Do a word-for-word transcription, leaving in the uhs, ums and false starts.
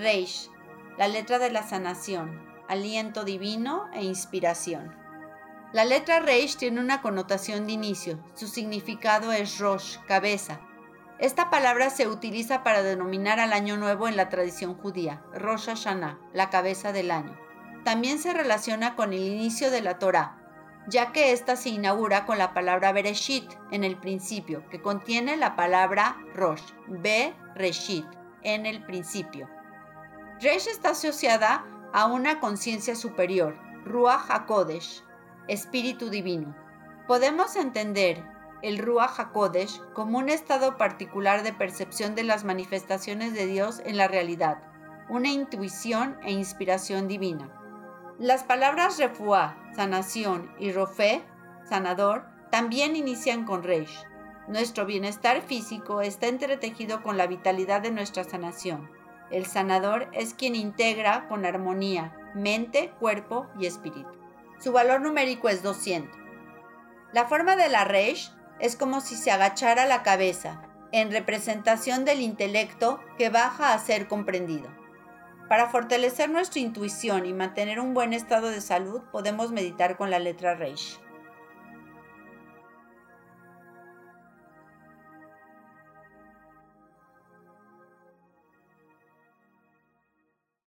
Reish, la letra de la sanación, aliento divino e inspiración. La letra Reish tiene una connotación de inicio, su significado es Rosh, cabeza. Esta palabra se utiliza para denominar al año nuevo en la tradición judía, Rosh Hashanah, la cabeza del año. También se relaciona con el inicio de la Torah, ya que ésta se inaugura con la palabra Bereshit, en el principio, que contiene la palabra Rosh, Bereshit, en el principio. Reish está asociada a una conciencia superior, Ruach Hakodesh, espíritu divino. Podemos entender el Ruach HaKodesh como un estado particular de percepción de las manifestaciones de Dios en la realidad, una intuición e inspiración divina. Las palabras Refuah, sanación, y Rofé, sanador, también inician con Reish. Nuestro bienestar físico está entretejido con la vitalidad de nuestra sanación. El sanador es quien integra con armonía mente, cuerpo y espíritu. Su valor numérico es doscientos. La forma de la Reish es como si se agachara la cabeza, en representación del intelecto que baja a ser comprendido. Para fortalecer nuestra intuición y mantener un buen estado de salud, podemos meditar con la letra Reish.